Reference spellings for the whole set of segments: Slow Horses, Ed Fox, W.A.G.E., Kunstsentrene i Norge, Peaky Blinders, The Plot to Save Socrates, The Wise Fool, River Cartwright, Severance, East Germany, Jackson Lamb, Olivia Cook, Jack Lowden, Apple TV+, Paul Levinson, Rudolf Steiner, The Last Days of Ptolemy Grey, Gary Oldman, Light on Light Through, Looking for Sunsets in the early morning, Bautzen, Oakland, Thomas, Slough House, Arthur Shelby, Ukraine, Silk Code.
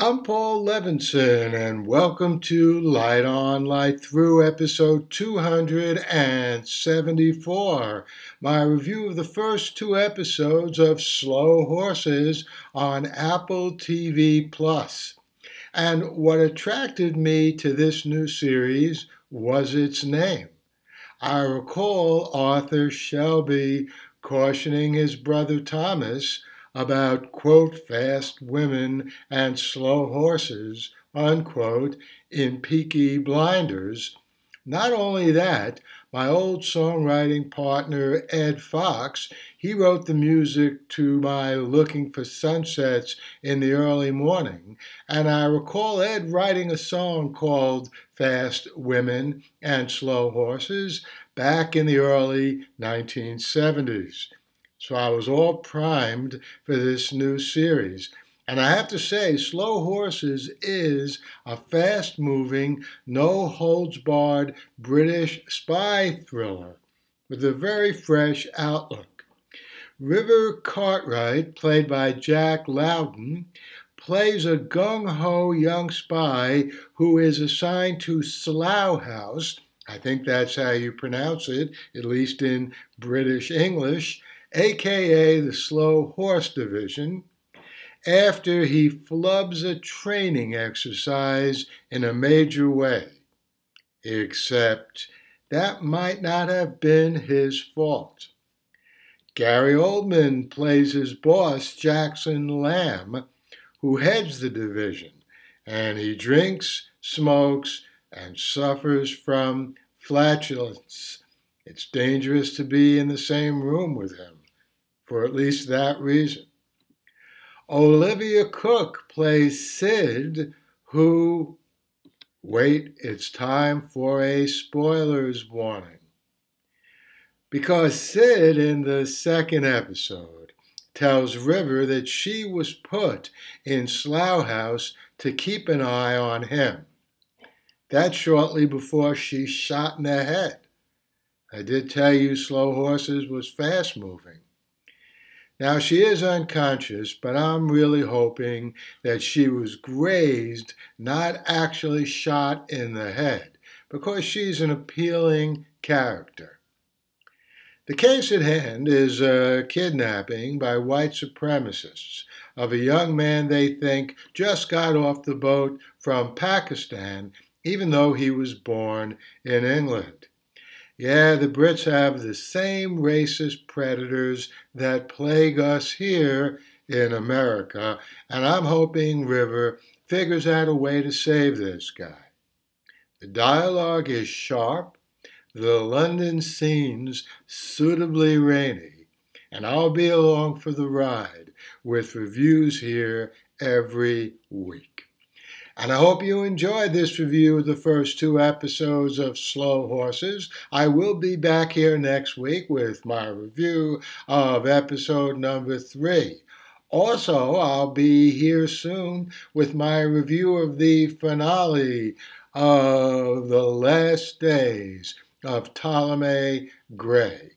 I'm Paul Levinson, and welcome to Light on Light Through, episode 274, my review of the first two episodes of Slow Horses on Apple TV+. And what attracted me to this new series was its name. I recall Arthur Shelby cautioning his brother Thomas about, quote, fast women and slow horses, unquote, in Peaky Blinders. Not only that, my old songwriting partner, Ed Fox, he wrote the music to my Looking for Sunsets in the Early Morning, and I recall Ed writing a song called Fast Women and Slow Horses back in the early 1970s. So I was all primed for this new series. And I have to say, Slow Horses is a fast-moving, no-holds-barred British spy thriller with a very fresh outlook. River Cartwright, played by Jack Lowden, plays a gung-ho young spy who is assigned to Slough House, I think that's how you pronounce it, at least in British English, a.k.a. the Slow Horse Division, after he flubs a training exercise in a major way. Except that might not have been his fault. Gary Oldman plays his boss, Jackson Lamb, who heads the division, and he drinks, smokes, and suffers from flatulence. It's dangerous to be in the same room with him, for at least that reason. Olivia Cook plays Sid, who, wait, it's time for a spoilers warning. Because Sid, in the second episode, tells River that she was put in Slough House to keep an eye on him. That's shortly before she's shot in the head. I did tell you Slow Horses was fast-moving. Now, she is unconscious, but I'm really hoping that she was grazed, not actually shot in the head, because she's an appealing character. The case at hand is a kidnapping by white supremacists of a young man they think just got off the boat from Pakistan, even though he was born in England. Yeah, the Brits have the same racist predators that plague us here in America, and I'm hoping River figures out a way to save this guy. The dialogue is sharp, the London scenes suitably rainy, and I'll be along for the ride with reviews here every week. And I hope you enjoyed this review of the first two episodes of Slow Horses. I will be back here next week with my review of episode number 3. Also, I'll be here soon with my review of the finale of The Last Days of Ptolemy Grey.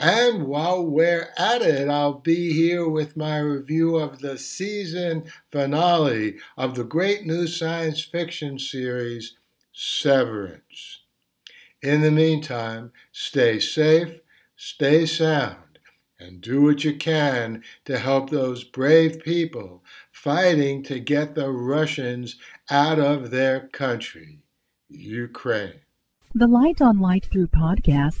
And while we're at it, I'll be here with my review of the season finale of the great new science fiction series, Severance. In the meantime, stay safe, stay sound, and do what you can to help those brave people fighting to get the Russians out of their country, Ukraine. The Light on Light Through podcast.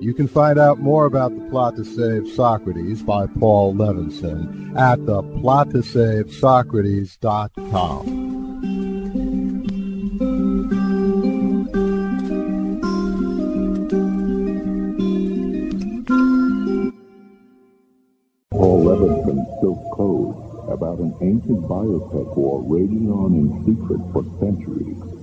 You can find out more about The Plot to Save Socrates by Paul Levinson at theplottoSaveSocrates.com. Paul Levinson's Silk Code, about an ancient biotech war raging on in secret for centuries.